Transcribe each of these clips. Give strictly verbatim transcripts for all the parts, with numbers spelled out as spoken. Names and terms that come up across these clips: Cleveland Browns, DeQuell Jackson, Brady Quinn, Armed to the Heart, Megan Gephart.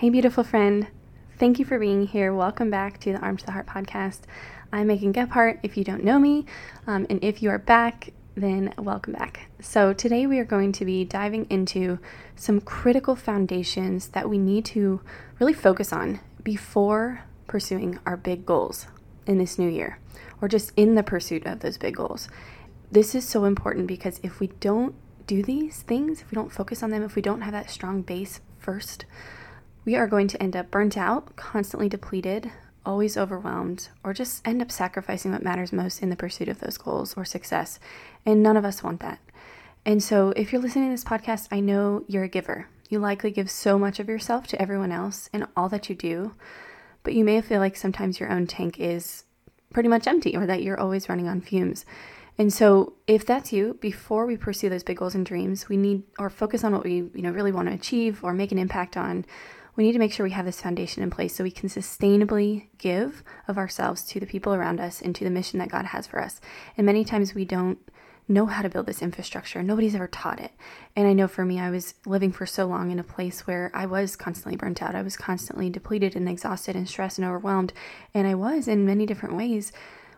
Hey, beautiful friend. Thank you for being here. Welcome back to the Armed to the Heart podcast. I'm Megan Gephart, if you don't know me, um, and if you are back, then welcome back. So today we are going to be diving into some critical foundations that we need to really focus on before pursuing our big goals in this new year, or just in the pursuit of those big goals. This is so important because if we don't do these things, if we don't focus on them, if we don't have that strong base first, we are going to end up burnt out, constantly depleted, always overwhelmed, or just end up sacrificing what matters most in the pursuit of those goals or success. And none of us want that. And so if you're listening to this podcast, I know you're a giver. You likely give so much of yourself to everyone else and all that you do, but you may feel like sometimes your own tank is pretty much empty or that you're always running on fumes. And so if that's you, before we pursue those big goals and dreams, we need or focus on what we you know really want to achieve or make an impact on. We need to make sure we have this foundation in place so we can sustainably give of ourselves to the people around us and to the mission that God has for us. And many times we don't know how to build this infrastructure. Nobody's ever taught it. And I know for me, I was living for so long in a place where I was constantly burnt out. I was constantly depleted and exhausted and stressed and overwhelmed. And I was in many different ways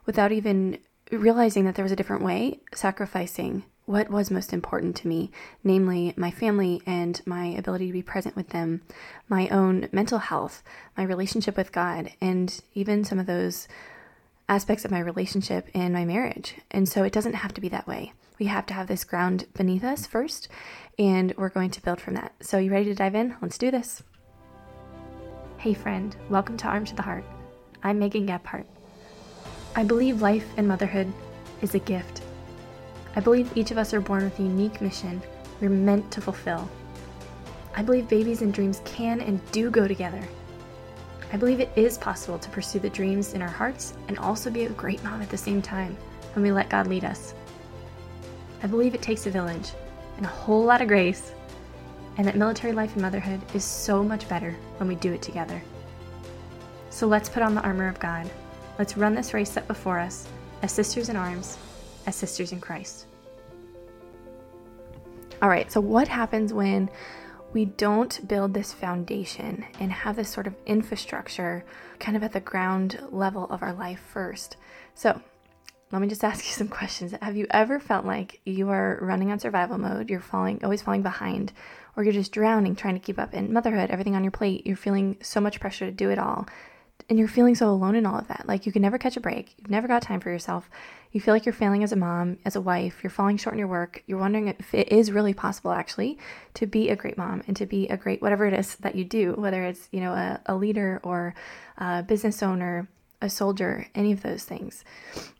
without even realizing that there was a different way, sacrificing what was most important to me, namely my family and my ability to be present with them, my own mental health, my relationship with God, and even some of those aspects of my relationship and my marriage. And so it doesn't have to be that way. We have to have this ground beneath us first, and we're going to build from that. So you ready to dive in? Let's do this. Hey friend, welcome to Armed to the Heart. I'm Megan Gephart. I believe life and motherhood is a gift. I believe each of us are born with a unique mission we're meant to fulfill. I believe babies and dreams can and do go together. I believe it is possible to pursue the dreams in our hearts and also be a great mom at the same time when we let God lead us. I believe it takes a village and a whole lot of grace, and that military life and motherhood is so much better when we do it together. So let's put on the armor of God. Let's run this race set before us as sisters in arms, as sisters in Christ. All right, so what happens when we don't build this foundation and have this sort of infrastructure kind of at the ground level of our life first? So let me just ask you some questions. Have you ever felt like you are running on survival mode? You're falling, always falling behind, or you're just drowning, trying to keep up in motherhood, everything on your plate. You're feeling so much pressure to do it all. And you're feeling so alone in all of that. Like you can never catch a break. You've never got time for yourself. You feel like you're failing as a mom, as a wife. You're falling short in your work. You're wondering if it is really possible actually to be a great mom and to be a great whatever it is that you do, whether it's, you know, a, a leader or a business owner, a soldier, any of those things,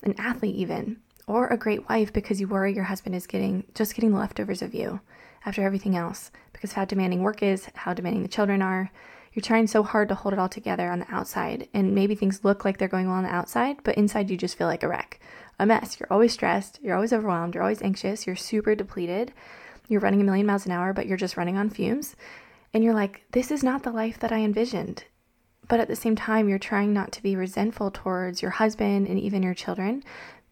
an athlete even, or a great wife because you worry your husband is getting just getting the leftovers of you after everything else because of how demanding work is, how demanding the children are. You're trying so hard to hold it all together on the outside, and maybe things look like they're going well on the outside, but inside you just feel like a wreck, a mess. You're always stressed. You're always overwhelmed. You're always anxious. You're super depleted. You're running a million miles an hour, but you're just running on fumes. And you're like, this is not the life that I envisioned. But at the same time, you're trying not to be resentful towards your husband and even your children.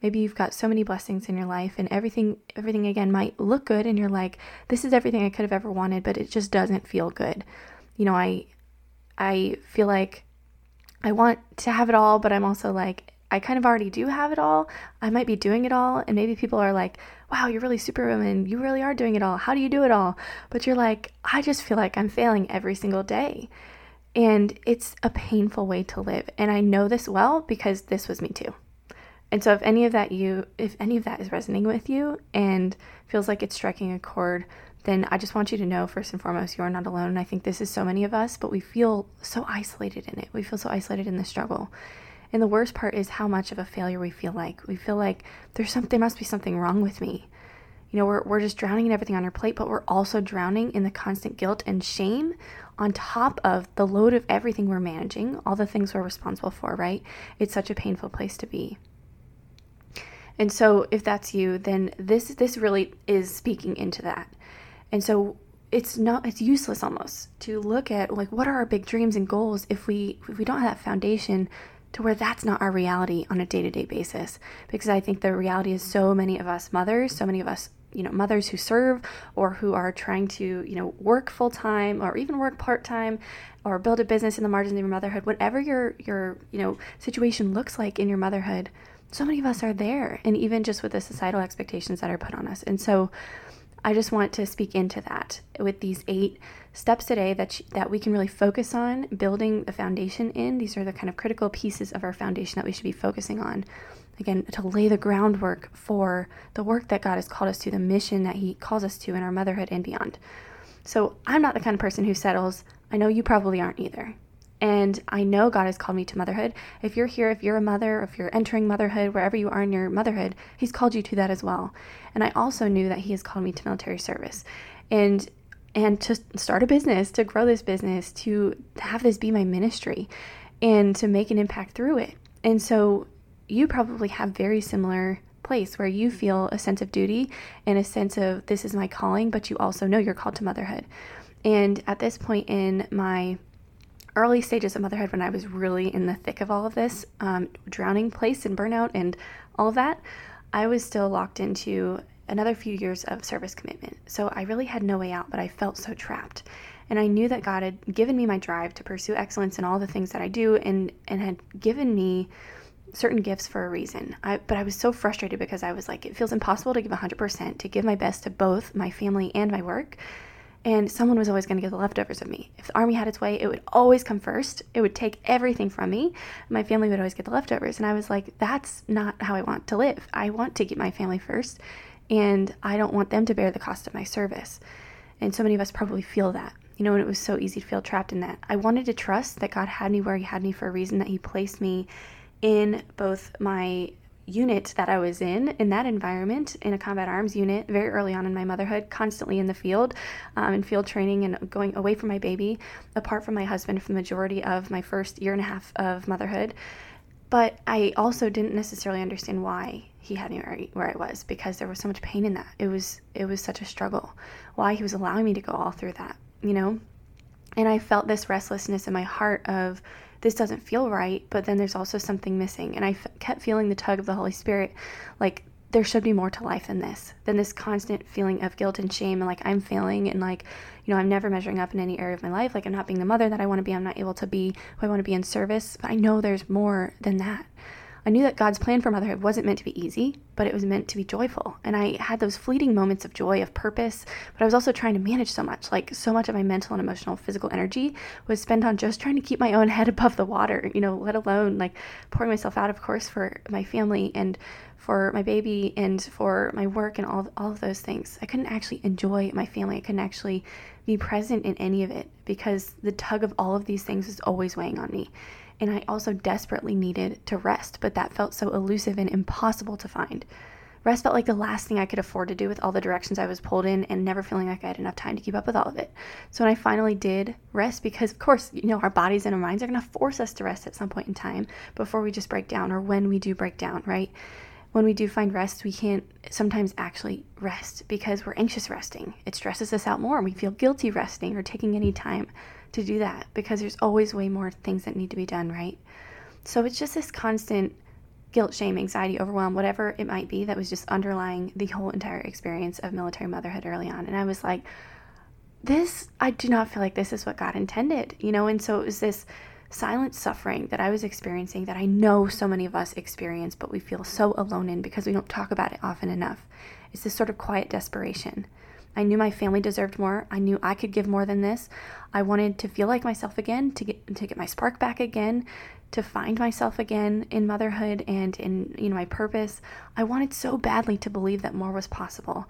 Maybe you've got so many blessings in your life and everything, everything again might look good. And you're like, this is everything I could have ever wanted, but it just doesn't feel good. You know, I... I feel like I want to have it all, but I'm also like, I kind of already do have it all. I might be doing it all. And maybe people are like, wow, you're really superwoman. You really are doing it all. How do you do it all? But you're like, I just feel like I'm failing every single day. And it's a painful way to live. And I know this well because this was me too. And so if any of that you, if any of that is resonating with you and feels like it's striking a chord, then I just want you to know, first and foremost, you are not alone. And I think this is so many of us, but we feel so isolated in it. We feel so isolated in the struggle. And the worst part is how much of a failure we feel like. We feel like there's something, there must be something wrong with me. You know, we're we're just drowning in everything on our plate, but we're also drowning in the constant guilt and shame on top of the load of everything we're managing, all the things we're responsible for, right? It's such a painful place to be. And so if that's you, then this this really is speaking into that. And so it's not, it's useless almost to look at like, what are our big dreams and goals if we, if we don't have that foundation to where that's not our reality on a day-to-day basis, because I think the reality is so many of us mothers, so many of us you know, mothers who serve or who are trying to, you know, work full-time or even work part-time or build a business in the margins of your motherhood, whatever your, your, you know, situation looks like in your motherhood, so many of us are there, and even just with the societal expectations that are put on us. And so I just want to speak into that with these eight steps today that sh- that we can really focus on building the foundation in. These are the kind of critical pieces of our foundation that we should be focusing on. Again, to lay the groundwork for the work that God has called us to, the mission that he calls us to in our motherhood and beyond. So I'm not the kind of person who settles. I know you probably aren't either. And I know God has called me to motherhood. If you're here, if you're a mother, if you're entering motherhood, wherever you are in your motherhood, he's called you to that as well. And I also knew that he has called me to military service and and to start a business, to grow this business, to have this be my ministry and to make an impact through it. And so you probably have very similar place where you feel a sense of duty and a sense of this is my calling, but you also know you're called to motherhood. And at this point in my early stages of motherhood, when I was really in the thick of all of this, um, drowning place and burnout and all of that, I was still locked into another few years of service commitment. So I really had no way out, but I felt so trapped. And I knew that God had given me my drive to pursue excellence in all the things that I do and, and had given me certain gifts for a reason. I, but I was so frustrated because I was like, it feels impossible to give one hundred percent, to give my best to both my family and my work. And someone was always going to get the leftovers of me. If the army had its way, it would always come first. It would take everything from me. My family would always get the leftovers. And I was like, that's not how I want to live. I want to get my family first, and I don't want them to bear the cost of my service. And so many of us probably feel that, you know, and it was so easy to feel trapped in that. I wanted to trust that God had me where he had me for a reason, that he placed me in both my unit that I was in, in that environment, in a combat arms unit very early on in my motherhood, constantly in the field, um, in field training and going away from my baby, apart from my husband for the majority of my first year and a half of motherhood. But I also didn't necessarily understand why he had me where I, where I was, because there was so much pain in that. It was, it was such a struggle, why he was allowing me to go all through that, you know? And I felt this restlessness in my heart of, this doesn't feel right, but then there's also something missing. And I f- kept feeling the tug of the Holy Spirit, like there should be more to life than this, than this constant feeling of guilt and shame and like I'm failing and like, you know, I'm never measuring up in any area of my life. Like I'm not being the mother that I want to be. I'm not able to be who I want to be in service. But I know there's more than that. I knew that God's plan for motherhood wasn't meant to be easy, but it was meant to be joyful. And I had those fleeting moments of joy, of purpose, but I was also trying to manage so much. Like so much of my mental and emotional, physical energy was spent on just trying to keep my own head above the water, you know, let alone like pouring myself out, of course, for my family and for my baby and for my work and all, all of those things. I couldn't actually enjoy my family. I couldn't actually be present in any of it because the tug of all of these things was always weighing on me. And I also desperately needed to rest, but that felt so elusive and impossible to find. Rest felt like the last thing I could afford to do with all the directions I was pulled in and never feeling like I had enough time to keep up with all of it. So when I finally did rest, because of course, you know, our bodies and our minds are going to force us to rest at some point in time before we just break down, or when we do break down, right? When we do find rest, we can't sometimes actually rest because we're anxious resting. It stresses us out more, and we feel guilty resting or taking any time to do that because there's always way more things that need to be done, right? So it's just this constant guilt, shame, anxiety, overwhelm, whatever it might be that was just underlying the whole entire experience of military motherhood early on. And I was like, this, I do not feel like this is what God intended, you know? And so it was this silent suffering that I was experiencing that I know so many of us experience, but we feel so alone in because we don't talk about it often enough. It's this sort of quiet desperation. I knew my family deserved more. I knew I could give more than this. I wanted to feel like myself again, to get to get my spark back again, to find myself again in motherhood and in, you know, my purpose. I wanted so badly to believe that more was possible,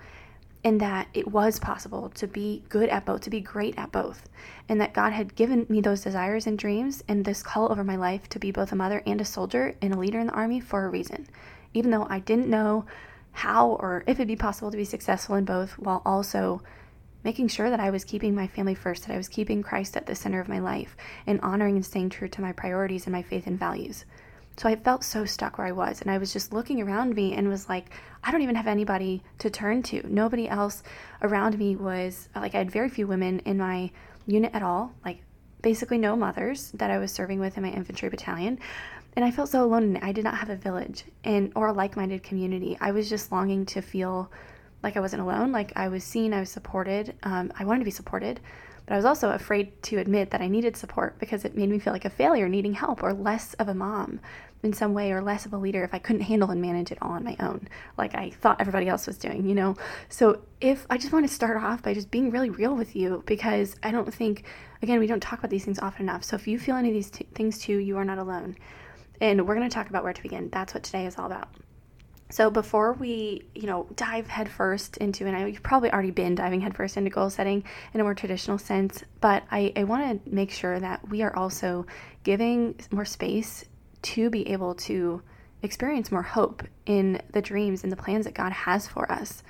and that it was possible to be good at both, to be great at both, and that God had given me those desires and dreams and this call over my life to be both a mother and a soldier and a leader in the army for a reason, even though I didn't know how or if it'd be possible to be successful in both while also making sure that I was keeping my family first, that I was keeping Christ at the center of my life and honoring and staying true to my priorities and my faith and values. So I felt so stuck where I was, and I was just looking around me and was like, I don't even have anybody to turn to. Nobody else around me was, like I had very few women in my unit at all, like basically no mothers that I was serving with in my infantry battalion. And I felt so alone in it. I did not have a village and or a like-minded community. I was just longing to feel like I wasn't alone, like I was seen, I was supported. Um, I wanted to be supported, but I was also afraid to admit that I needed support because it made me feel like a failure, needing help, or less of a mom in some way, or less of a leader if I couldn't handle and manage it all on my own, like I thought everybody else was doing, you know? So if I just want to start off by just being really real with you, because I don't think, again, we don't talk about these things often enough. So if you feel any of these t- things too, you are not alone. And we're going to talk about where to begin. That's what today is all about. So before we, you know, dive headfirst into, and I, you've probably already been diving headfirst into goal setting in a more traditional sense, but I, I want to make sure that we are also giving more space to be able to experience more hope in the dreams and the plans that God has for us.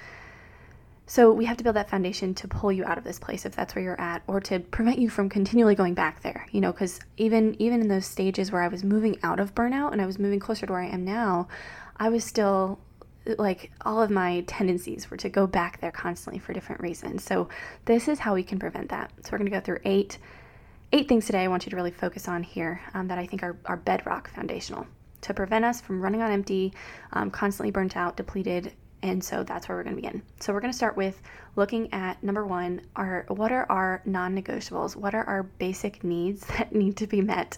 So we have to build that foundation to pull you out of this place if that's where you're at, or to prevent you from continually going back there, you know, because even even in those stages where I was moving out of burnout and I was moving closer to where I am now, I was still, like, all of my tendencies were to go back there constantly for different reasons. So this is how we can prevent that. So we're going to go through eight Eight things today I want you to really focus on here um, that I think are, are bedrock foundational to prevent us from running on empty, um, constantly burnt out, depleted, and so that's where we're going to begin. So we're going to start with looking at, number one, our, what are our non-negotiables? What are our basic needs that need to be met?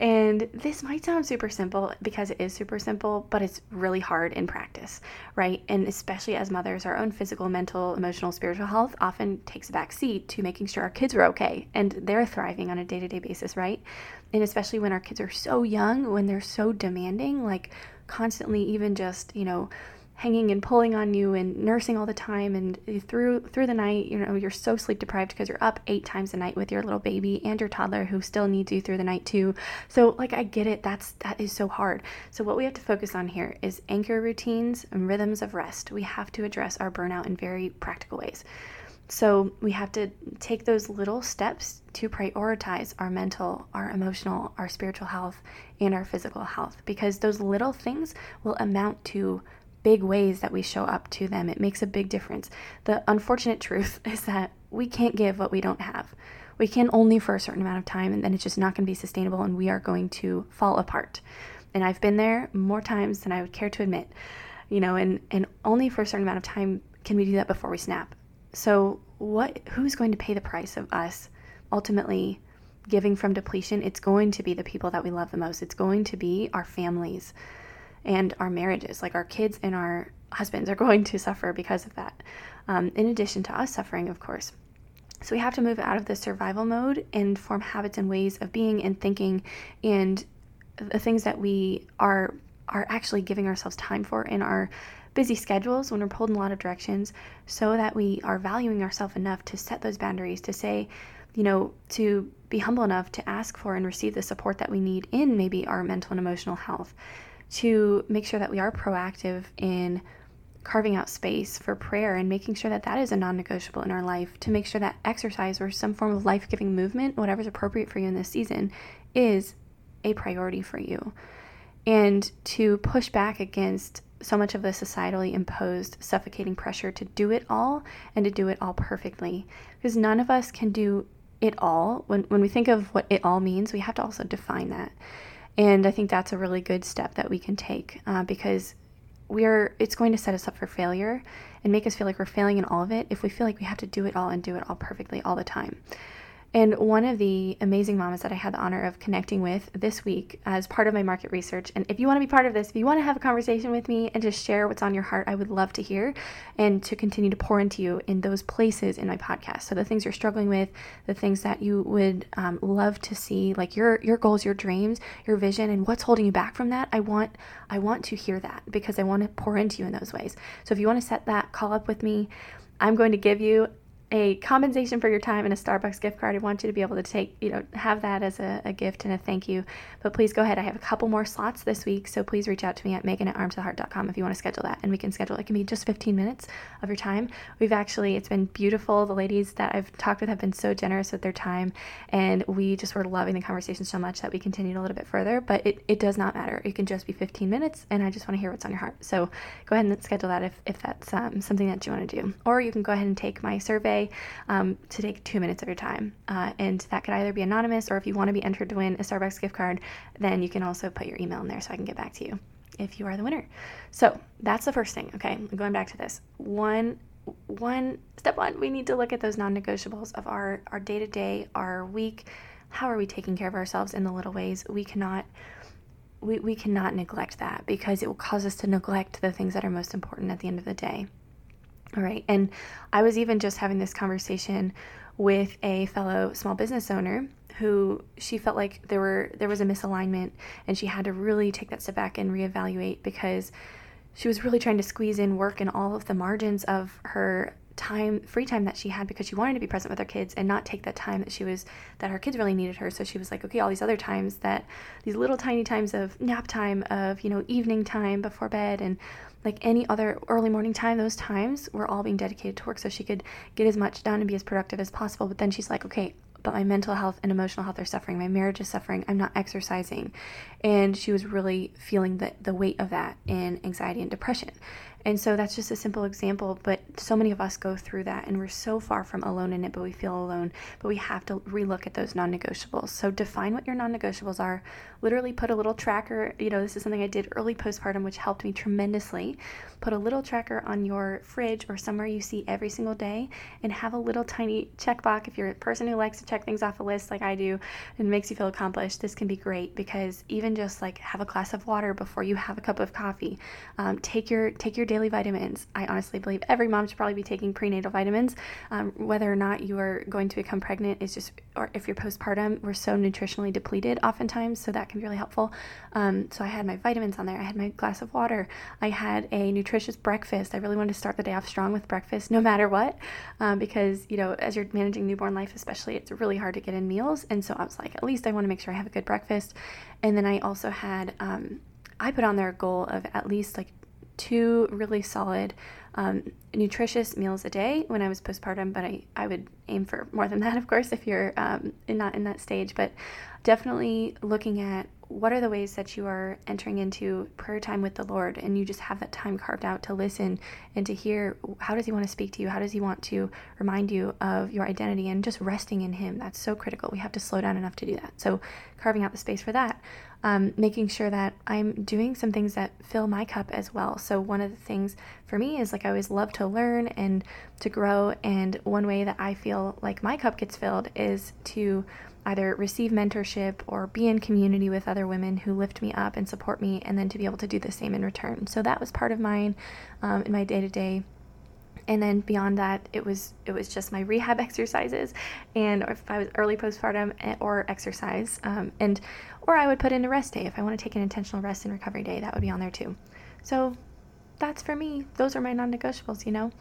And this might sound super simple because it is super simple, but it's really hard in practice, right? And especially as mothers, our own physical, mental, emotional, spiritual health often takes a back seat to making sure our kids are okay and they're thriving on a day-to-day basis, right? And especially when our kids are so young, when they're so demanding, like constantly even just, you know, hanging and pulling on you and nursing all the time and through through the night, you know, you're so sleep deprived because you're up eight times a night with your little baby and your toddler who still needs you through the night too. So like, I get it. That's, that is so hard. So what we have to focus on here is anchor routines and rhythms of rest. We have to address our burnout in very practical ways. So we have to take those little steps to prioritize our mental, our emotional, our spiritual health, and our physical health, because those little things will amount to big ways that we show up to them. It makes a big difference. The unfortunate truth is that we can't give what we don't have. We can only for a certain amount of time, and then it's just not going to be sustainable, and we are going to fall apart. And I've been there more times than I would care to admit, you know, and, and only for a certain amount of time can we do that before we snap. So what, who's going to pay the price of us ultimately giving from depletion? It's going to be the people that we love the most. It's going to be our families and our marriages, like our kids and our husbands are going to suffer because of that, um, in addition to us suffering, of course. So we have to move out of the survival mode and form habits and ways of being and thinking and the things that we are are actually giving ourselves time for in our busy schedules when we're pulled in a lot of directions, so that we are valuing ourselves enough to set those boundaries, to say, you know, to be humble enough to ask for and receive the support that we need in maybe our mental and emotional health, to make sure that we are proactive in carving out space for prayer and making sure that that is a non-negotiable in our life, to make sure that exercise or some form of life-giving movement, whatever's appropriate for you in this season, is a priority for you, and to push back against so much of the societally imposed suffocating pressure to do it all and to do it all perfectly, because none of us can do it all. When, when we think of what it all means, we have to also define that. And I think that's a really good step that we can take, uh, because we are, it's going to set us up for failure and make us feel like we're failing in all of it if we feel like we have to do it all and do it all perfectly all the time. And one of the amazing mamas that I had the honor of connecting with this week as part of my market research, and if you want to be part of this, if you want to have a conversation with me and just share what's on your heart, I would love to hear and to continue to pour into you in those places in my podcast. So the things you're struggling with, the things that you would um, love to see, like your your goals, your dreams, your vision, and what's holding you back from that, I want I want to hear that, because I want to pour into you in those ways. So if you want to set that call up with me, I'm going to give you a compensation for your time and a Starbucks gift card. I want you to be able to take, you know, have that as a, a gift and a thank you. But please go ahead. I have a couple more slots this week, so please reach out to me at megan at armed to the heart dot com if you want to schedule that. And we can schedule, it can be just fifteen minutes of your time. We've actually, it's been beautiful. The ladies that I've talked with have been so generous with their time, and we just were loving the conversation so much that we continued a little bit further, but it, it does not matter. It can just be fifteen minutes, and I just want to hear what's on your heart. So go ahead and schedule that if, if that's um, something that you want to do. Or you can go ahead and take my survey Um, to take two minutes of your time, uh, and that could either be anonymous, or if you want to be entered to win a Starbucks gift card, then you can also put your email in there so I can get back to you. if you are the winner. So that's the first thing. Okay. Going back to this one, one step one, we need to look at those non-negotiables of our, our day-to-day, our week. How are we taking care of ourselves in the little ways? We cannot, we, we cannot neglect that, because it will cause us to neglect the things that are most important at the end of the day. All right. And I was even just having this conversation with a fellow small business owner who she felt like there were, there was a misalignment, and she had to really take that step back and reevaluate, because she was really trying to squeeze in work and all of the margins of her time, free time that she had, because she wanted to be present with her kids and not take that time that she was, that her kids really needed her. So she was like, okay, all these other times that these little tiny times of nap time, of, you know, evening time before bed, and like any other early morning time, those times were all being dedicated to work so she could get as much done and be as productive as possible. But then she's like, okay, but my mental health and emotional health are suffering. My marriage is suffering. I'm not exercising. And she was really feeling the, the weight of that in anxiety and depression. And so that's just a simple example, but so many of us go through that, and we're so far from alone in it, but we feel alone. But we have to relook at those non-negotiables. So define what your non-negotiables are. Literally put a little tracker. You know, this is something I did early postpartum, which helped me tremendously. Put a little tracker on your fridge or somewhere you see every single day, and have a little tiny checkbox. If you're a person who likes to check things off a list like I do and makes you feel accomplished, this can be great, because even just like have a glass of water before you have a cup of coffee. Um, take your, take your daily vitamins. I honestly believe every mom should probably be taking prenatal vitamins. Um, whether or not you are going to become pregnant is just, or if you're postpartum, we're so nutritionally depleted oftentimes, so that can be really helpful. Um, so I had my vitamins on there. I had my glass of water. I had a nutritious breakfast. I really wanted to start the day off strong with breakfast, no matter what, um, because, you know, as you're managing newborn life, especially, it's really hard to get in meals. And so I was like, at least I want to make sure I have a good breakfast. And then I also had, um, I put on there a goal of at least like two really solid, um, nutritious meals a day when I was postpartum, but I, I would aim for more than that, of course, if you're, um, not in that stage. But definitely looking at what are the ways that you are entering into prayer time with the Lord, and you just have that time carved out to listen and to hear, how does he want to speak to you? How does he want to remind you of your identity? And just resting in him, that's so critical. We have to slow down enough to do that. So carving out the space for that, um, making sure that I'm doing some things that fill my cup as well. So one of the things for me is, like, I always love to learn and to grow. And one way that I feel like my cup gets filled is to either receive mentorship or be in community with other women who lift me up and support me, and then to be able to do the same in return. So that was part of mine, um, in my day-to-day. And then beyond that, it was it was just my rehab exercises, and if I was early postpartum, or exercise, um, and or I would put in a rest day. If I want to take an intentional rest and recovery day, that would be on there too. So that's for me. Those are my non-negotiables, you know?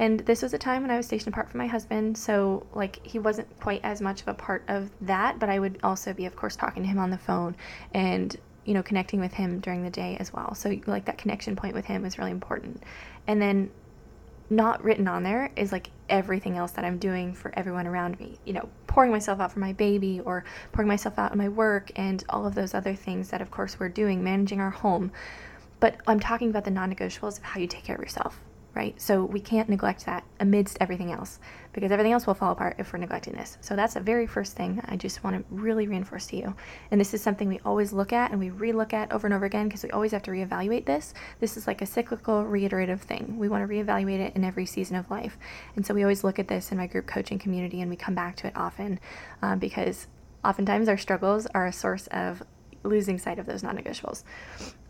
And this was a time when I was stationed apart from my husband. So like, he wasn't quite as much of a part of that, but I would also be, of course, talking to him on the phone and, you know, connecting with him during the day as well. So like, that connection point with him was really important. And then not written on there is like everything else that I'm doing for everyone around me, you know, pouring myself out for my baby, or pouring myself out in my work, and all of those other things that, of course, we're doing, managing our home. But I'm talking about the non-negotiables of how you take care of yourself, right? So we can't neglect that amidst everything else, because everything else will fall apart if we're neglecting this. So that's the very first thing that I just want to really reinforce to you. And this is something we always look at, and we relook at over and over again, because we always have to reevaluate this. This is like a cyclical, reiterative thing. We want to reevaluate it in every season of life. And so we always look at this in my group coaching community, and we come back to it often, um, because oftentimes our struggles are a source of losing sight of those non-negotiables.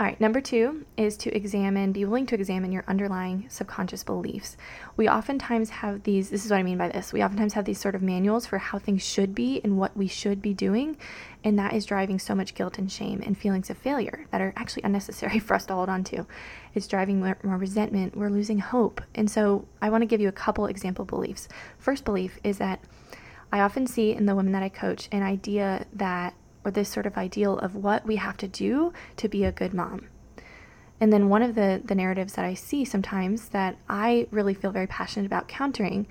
All right. Number two is to examine, be willing to examine your underlying subconscious beliefs. We oftentimes have these, this is what I mean by this. We oftentimes have these sort of manuals for how things should be and what we should be doing. And that is driving so much guilt and shame and feelings of failure that are actually unnecessary for us to hold on to. It's driving more, more resentment. We're losing hope. And so I want to give you a couple example beliefs. First belief is that I often see in the women that I coach an idea that, or this sort of ideal of what we have to do to be a good mom. And then one of the, the narratives that I see sometimes that I really feel very passionate about countering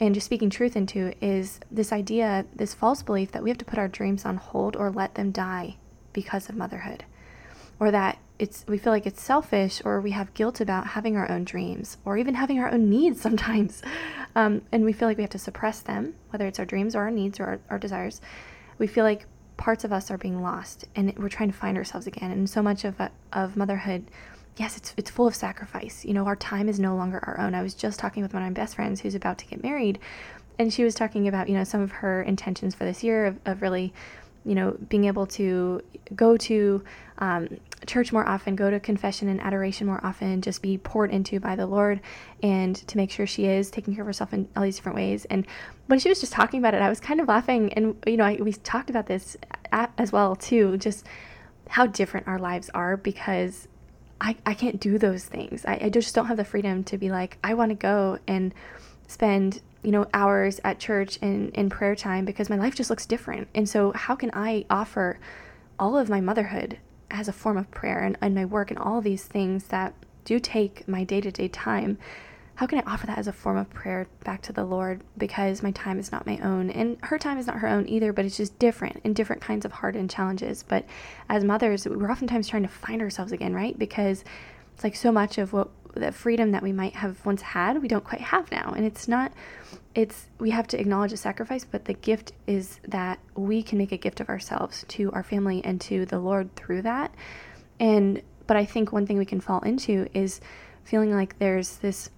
and just speaking truth into is this idea, this false belief that we have to put our dreams on hold or let them die because of motherhood. Or that it's, we feel like it's selfish, or we have guilt about having our own dreams, or even having our own needs sometimes. Um, and we feel like we have to suppress them, whether it's our dreams or our needs or our, our desires. We feel like parts of us are being lost, and we're trying to find ourselves again. And so much of of motherhood, yes, it's it's full of sacrifice. You know, our time is no longer our own. I was just talking with one of my best friends who's about to get married, and she was talking about, you know, some of her intentions for this year of, of really, you know, being able to go to um, church more often, go to confession and adoration more often, just be poured into by the Lord, and to make sure she is taking care of herself in all these different ways. And when she was just talking about it, I was kind of laughing. And, you know, I, we talked about this as well, too, just how different our lives are, because I, I can't do those things. I, I just don't have the freedom to be like, I want to go and spend, you know, hours at church and in prayer time, because my life just looks different. And so how can I offer all of my motherhood as a form of prayer, and, and my work and all these things that do take my day-to-day time? How can I offer that as a form of prayer back to the Lord? Because my time is not my own, and her time is not her own either, but it's just different, and different kinds of hard and challenges. But as mothers, we're oftentimes trying to find ourselves again, right? Because it's like so much of what the freedom that we might have once had, we don't quite have now. And it's not, it's, we have to acknowledge a sacrifice, but the gift is that we can make a gift of ourselves to our family and to the Lord through that. And, but I think one thing we can fall into is feeling like there's this,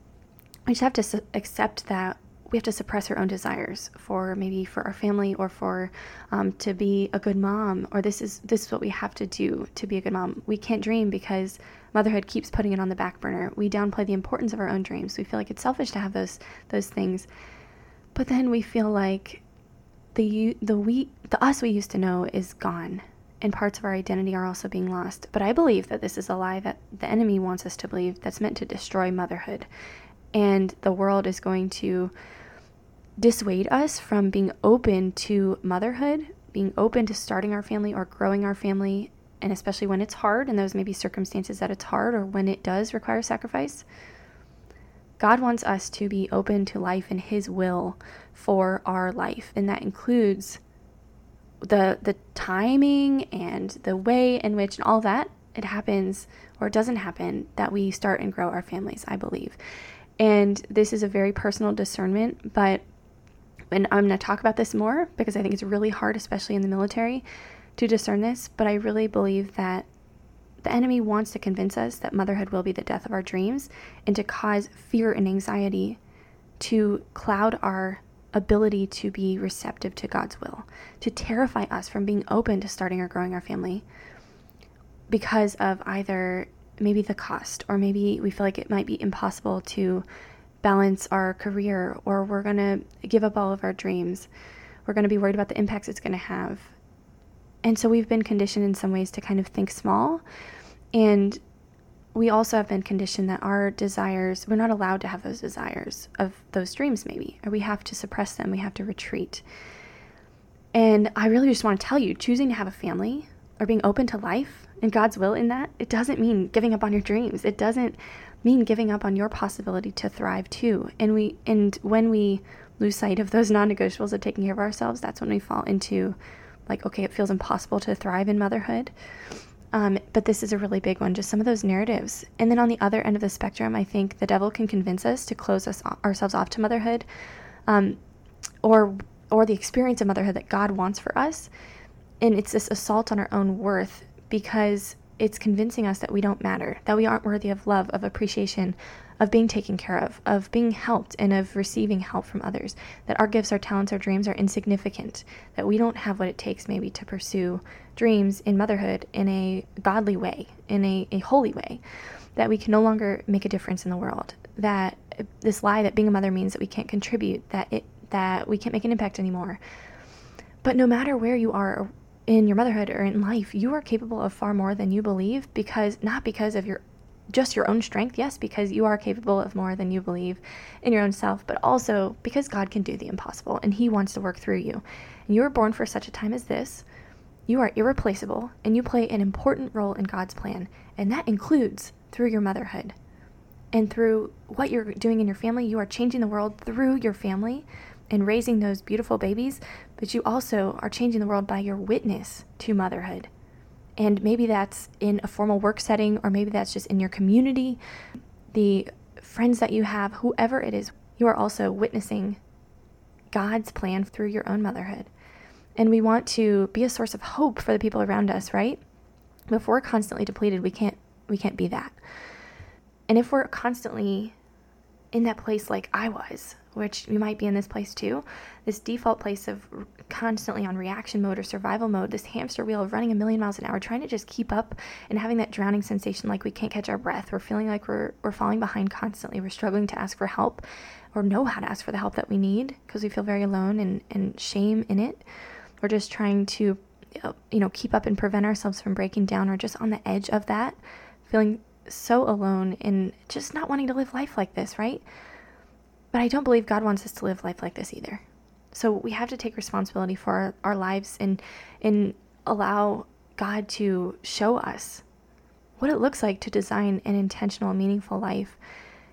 we just have to su- accept that we have to suppress our own desires for maybe for our family, or for um, to be a good mom, or this is this is what we have to do to be a good mom. We can't dream because motherhood keeps putting it on the back burner. We downplay the importance of our own dreams. We feel like it's selfish to have those those things, but then we feel like the the we the us we used to know is gone, and parts of our identity are also being lost. But I believe that this is a lie that the enemy wants us to believe, that's meant to destroy motherhood, and the world is going to dissuade us from being open to motherhood, being open to starting our family or growing our family, and especially when it's hard, and those may be circumstances that it's hard, or when it does require sacrifice. God wants us to be open to life and His will for our life, and that includes the the timing and the way in which and all that it happens or doesn't happen that we start and grow our families, I believe. And this is a very personal discernment, but and I'm going to talk about this more because I think it's really hard, especially in the military, to discern this. But I really believe that the enemy wants to convince us that motherhood will be the death of our dreams, and to cause fear and anxiety to cloud our ability to be receptive to God's will, to terrify us from being open to starting or growing our family because of either maybe the cost, or maybe we feel like it might be impossible to balance our career, or we're going to give up all of our dreams. We're going to be worried about the impacts it's going to have. And so we've been conditioned in some ways to kind of think small. And we also have been conditioned that our desires, we're not allowed to have those desires of those dreams maybe, or we have to suppress them. We have to retreat. And I really just want to tell you, choosing to have a family or being open to life and God's will in that, it doesn't mean giving up on your dreams. It doesn't mean giving up on your possibility to thrive too. And we, and when we lose sight of those non-negotiables of taking care of ourselves, that's when we fall into like, okay, it feels impossible to thrive in motherhood. Um, but this is a really big one, just some of those narratives. And then on the other end of the spectrum, I think the devil can convince us to close us ourselves off to motherhood, um, or or the experience of motherhood that God wants for us. And it's this assault on our own worth, because it's convincing us that we don't matter, that we aren't worthy of love, of appreciation, of being taken care of, of being helped, and of receiving help from others, that our gifts, our talents, our dreams are insignificant, that we don't have what it takes maybe to pursue dreams in motherhood in a godly way, in a, a holy way, that we can no longer make a difference in the world, that this lie that being a mother means that we can't contribute, that it that we can't make an impact anymore. But no matter where you are in your motherhood or in life, you are capable of far more than you believe, because not because of your just your own strength, yes, because you are capable of more than you believe in your own self, but also because God can do the impossible and He wants to work through you. And you were born for such a time as this. You are irreplaceable, and you play an important role in God's plan, and that includes through your motherhood. And through what you're doing in your family, you are changing the world through your family and raising those beautiful babies, but you also are changing the world by your witness to motherhood. And maybe that's in a formal work setting, or maybe that's just in your community, the friends that you have, whoever it is, you are also witnessing God's plan through your own motherhood. And we want to be a source of hope for the people around us, right? If we're constantly depleted, we can't we can't be that. And if we're constantly in that place like I was, which you might be in this place too, this default place of constantly on reaction mode or survival mode, this hamster wheel of running a million miles an hour, trying to just keep up and having that drowning sensation like we can't catch our breath, we're feeling like we're we're falling behind constantly, we're struggling to ask for help or know how to ask for the help that we need because we feel very alone and, and shame in it. We're just trying to, you know, keep up and prevent ourselves from breaking down, or just on the edge of that, feeling so alone and just not wanting to live life like this, right? But I don't believe God wants us to live life like this either. So we have to take responsibility for our, our lives and and allow God to show us what it looks like to design an intentional, meaningful life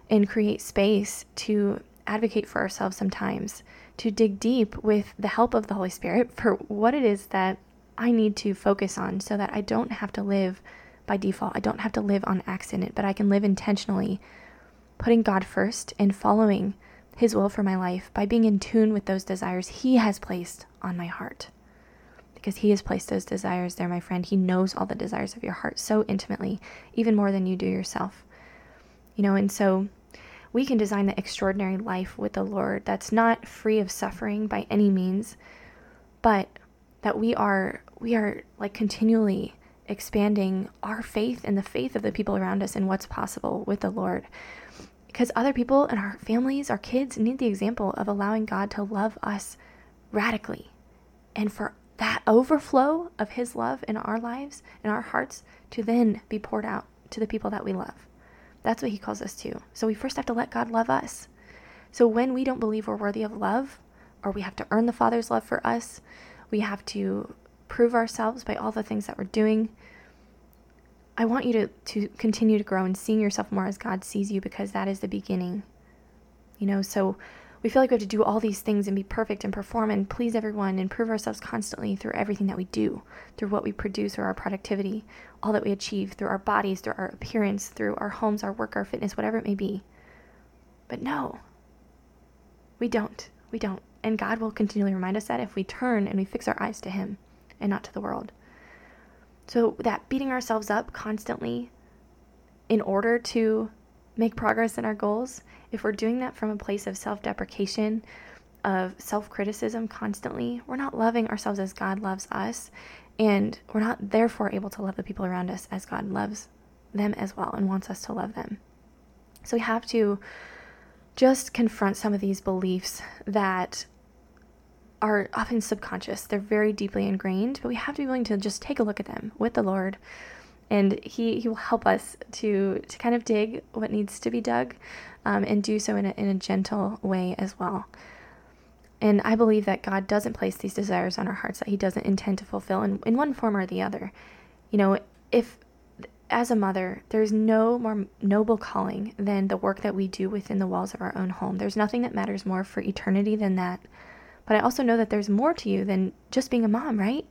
and create space to advocate for ourselves sometimes, to dig deep with the help of the Holy Spirit for what it is that I need to focus on so that I don't have to live by default. I don't have to live on accident, but I can live intentionally, putting God first and following His will for my life by being in tune with those desires He has placed on my heart. Because He has placed those desires there, my friend. He knows all the desires of your heart so intimately, even more than you do yourself. You know, and so we can design the extraordinary life with the Lord that's not free of suffering by any means, but that we are, we are like continually expanding our faith and the faith of the people around us in what's possible with the Lord. Because other people and our families, our kids, need the example of allowing God to love us radically. And for that overflow of His love in our lives, in our hearts, to then be poured out to the people that we love. That's what He calls us to. So we first have to let God love us. So when we don't believe we're worthy of love, or we have to earn the Father's love for us, we have to prove ourselves by all the things that we're doing, I want you to, to continue to grow in seeing yourself more as God sees you, because that is the beginning. You know, so we feel like we have to do all these things and be perfect and perform and please everyone and prove ourselves constantly through everything that we do, through what we produce or our productivity, all that we achieve, through our bodies, through our appearance, through our homes, our work, our fitness, whatever it may be. But no, we don't. We don't. And God will continually remind us that if we turn and we fix our eyes to Him and not to the world. So that beating ourselves up constantly in order to make progress in our goals, if we're doing that from a place of self-deprecation, of self-criticism constantly, we're not loving ourselves as God loves us, and we're not therefore able to love the people around us as God loves them as well and wants us to love them. So we have to just confront some of these beliefs that are often subconscious. They're very deeply ingrained, but we have to be willing to just take a look at them with the Lord, and He He will help us to to kind of dig what needs to be dug, um, and do so in a, in a gentle way as well. And I believe that God doesn't place these desires on our hearts that He doesn't intend to fulfill in, in one form or the other. You know, if as a mother, there's no more noble calling than the work that we do within the walls of our own home. There's nothing that matters more for eternity than that. But I also know that there's more to you than just being a mom, right?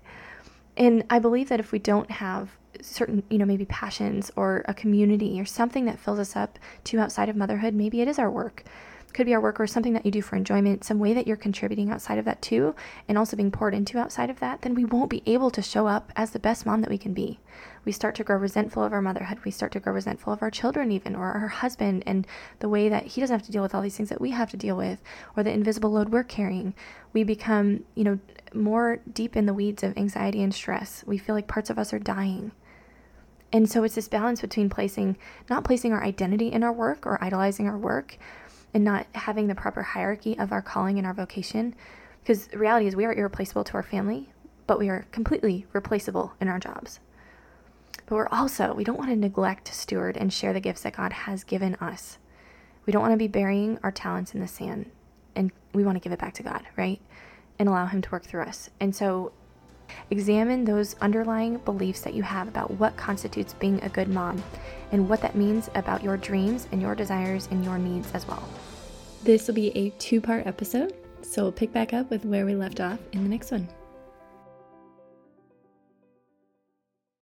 And I believe that if we don't have certain, you know, maybe passions or a community or something that fills us up to outside of motherhood, maybe it is our work. It could be our work or something that you do for enjoyment, some way that you're contributing outside of that too, and also being poured into outside of that, then we won't be able to show up as the best mom that we can be. We start to grow resentful of our motherhood. We start to grow resentful of our children even, or our husband, and the way that he doesn't have to deal with all these things that we have to deal with, or the invisible load we're carrying. We become, you know, more deep in the weeds of anxiety and stress. We feel like parts of us are dying. And so it's this balance between placing, not placing our identity in our work or idolizing our work, and not having the proper hierarchy of our calling and our vocation. Because the reality is we are irreplaceable to our family, but we are completely replaceable in our jobs. But we're also, we don't want to neglect to steward and share the gifts that God has given us. We don't want to be burying our talents in the sand, and we want to give it back to God, right? And allow Him to work through us. And so examine those underlying beliefs that you have about what constitutes being a good mom and what that means about your dreams and your desires and your needs as well. This will be a two-part episode, so we'll pick back up with where we left off in the next one.